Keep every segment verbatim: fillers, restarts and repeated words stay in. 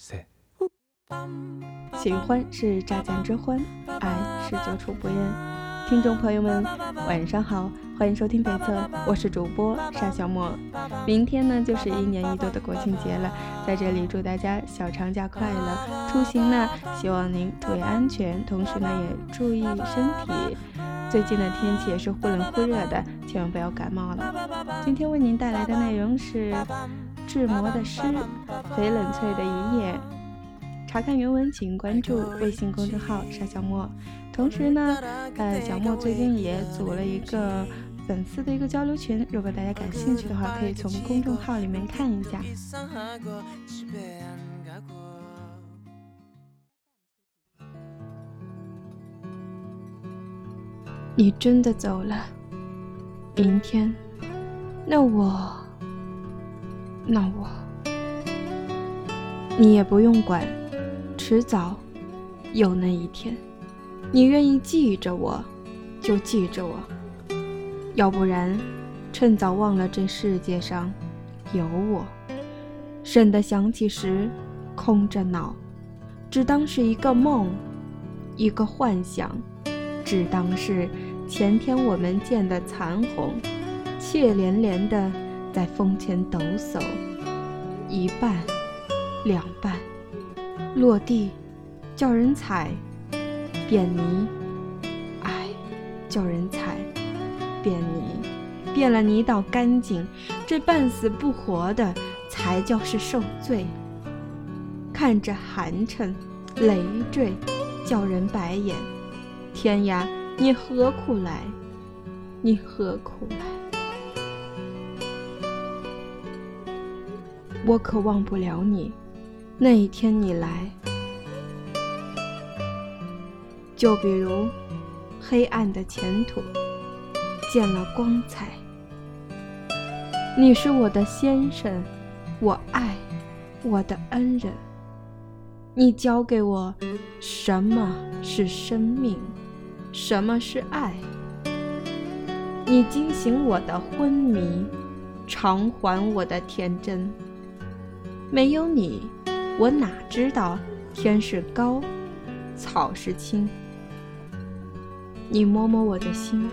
셋 喜欢是乍见之欢，爱是久处不厌。听众朋友们晚上好，欢迎收听北侧，我是主播沙小莫。明天呢就是一年一度的国庆节了，在这里祝大家小长假快乐，出行呢希望您注意安全，同时呢也注意身体。最近的天气也是忽冷忽热的，千万不要感冒了。今天为您带来的内容是志摩的诗《翡冷翠的一夜》。查看原文请关注微信公众号沙小莫。同时呢呃，小莫最近也组了一个粉丝的一个交流群，如果大家感兴趣的话可以从公众号里面看一下。你真的走了，明天那我那我你也不用管，迟早有那一天，你愿意记着我就记着我，要不然趁早忘了这世界上有我，省得想起时空着脑，只当是一个梦，一个幻想，只当是前天我们见的残红，怯连连的在风前抖擞，一半两半落地叫人踩，变泥哎叫人踩，变泥变了泥到干净，这半死不活的才叫是受罪，看着寒碜累赘叫人白眼，天呀你何苦来，你何苦来。我可忘不了你，那一天你来，就比如黑暗的前途见了光彩，你是我的先生，我爱我的恩人，你教给我什么是生命，什么是爱，你惊醒我的昏迷，偿还我的天真，没有你我哪知道天是高，草是青。你摸摸我的心，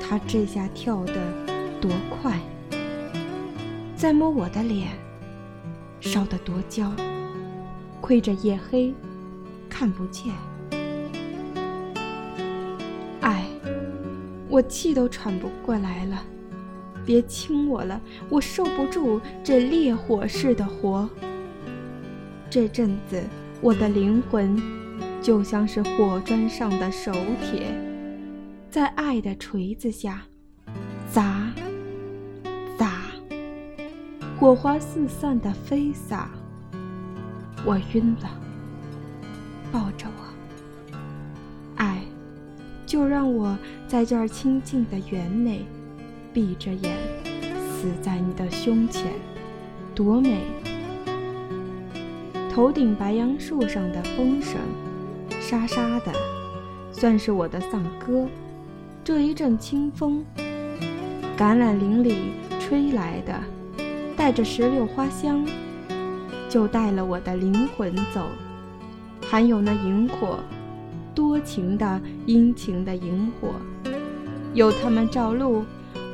它这下跳得多快，再摸我的脸，烧得多焦，亏着夜黑看不见。哎，我气都喘不过来了，别亲我了，我受不住这烈火似的活。这阵子我的灵魂就像是火砖上的手铁，在爱的锤子下砸砸，火花四散的飞洒。我晕了，抱着我，爱就让我在这儿清静的园内闭着眼死在你的胸前，多美。头顶白杨树上的风声沙沙的，算是我的丧歌。这一阵清风，橄榄林里吹来的，带着石榴花香，就带了我的灵魂走，还有那萤火，多情的殷勤的萤火，有它们照路，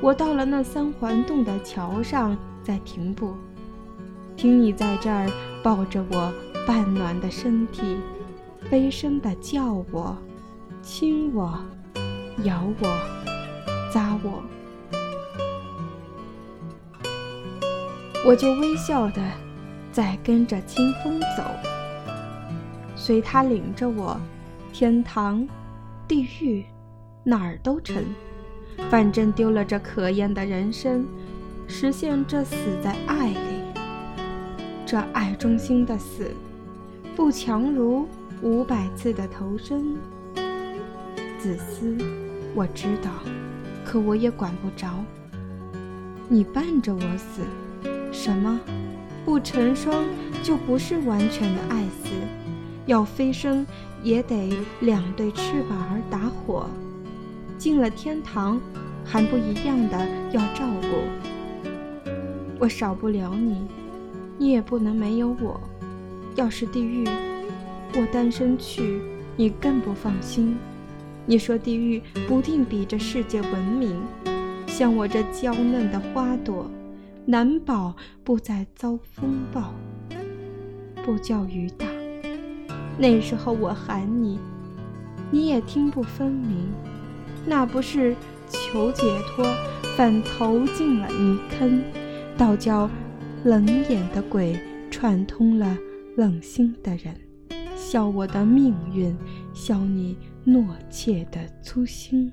我到了那三环洞的桥上再停步，听你在这儿抱着我半暖的身体，悲声地叫我，亲我，咬我，扎我，我就微笑地再跟着清风走，随他领着我，天堂地狱哪儿都成，反正丢了这可厌的人生，实现这死在爱里，这爱中心的死，不强如五百次的投身。自私，我知道，可我也管不着。你伴着我死，什么？不成双就不是完全的爱死，要飞升也得两对翅膀儿打火。进了天堂，还不一样的要照顾。我少不了你。你也不能没有我，要是地狱，我单身去，你更不放心。你说地狱不定比这世界文明，像我这娇嫩的花朵，难保不再遭风暴。不叫雨打，那时候我喊你，你也听不分明，那不是求解脱，反投进了泥坑，倒叫冷眼的鬼串通了冷心的人，笑我的命运，笑你懦怯的粗心。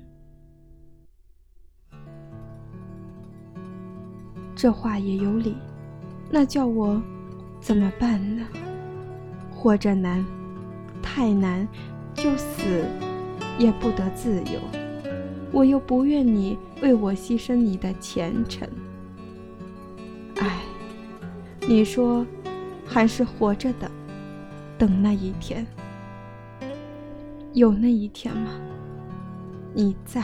这话也有理，那叫我怎么办呢？活着难，太难，就死也不得自由。我又不愿你为我牺牲你的前程。唉，你说还是活着的，等那一天。有那一天吗？你在，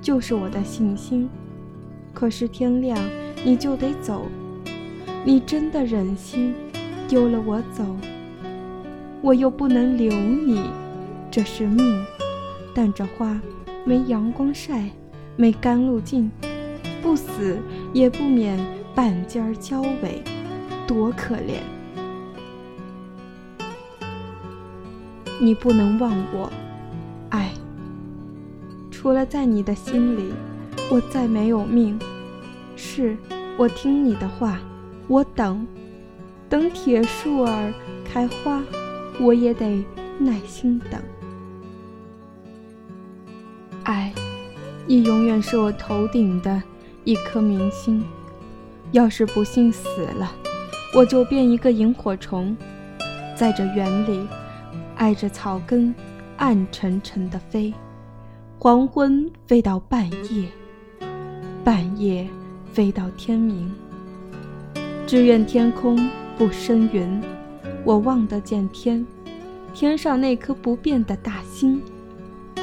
就是我的信心。可是天亮，你就得走。你真的忍心丢了我走？我又不能留你，这是命。但这花没阳光晒，没甘露浸，不死也不免半截焦萎，多可怜！你不能忘我，唉，除了在你的心里，我再没有命。是，我听你的话，我等，等铁树儿开花，我也得耐心等。唉，你永远是我头顶的一颗明星。要是不幸死了，我就变一个萤火虫，在这园里挨着草根暗沉沉地飞，黄昏飞到半夜，半夜飞到天明。只愿天空不生云，我望得见天，天上那颗不变的大星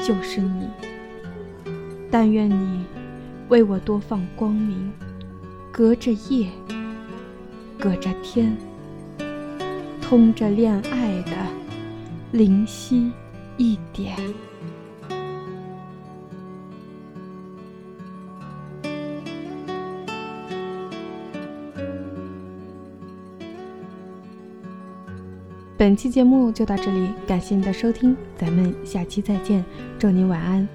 就是你。但愿你为我多放光明，隔着夜，隔着天，通着恋爱的灵犀一点。本期节目就到这里，感谢您的收听，咱们下期再见，祝您晚安。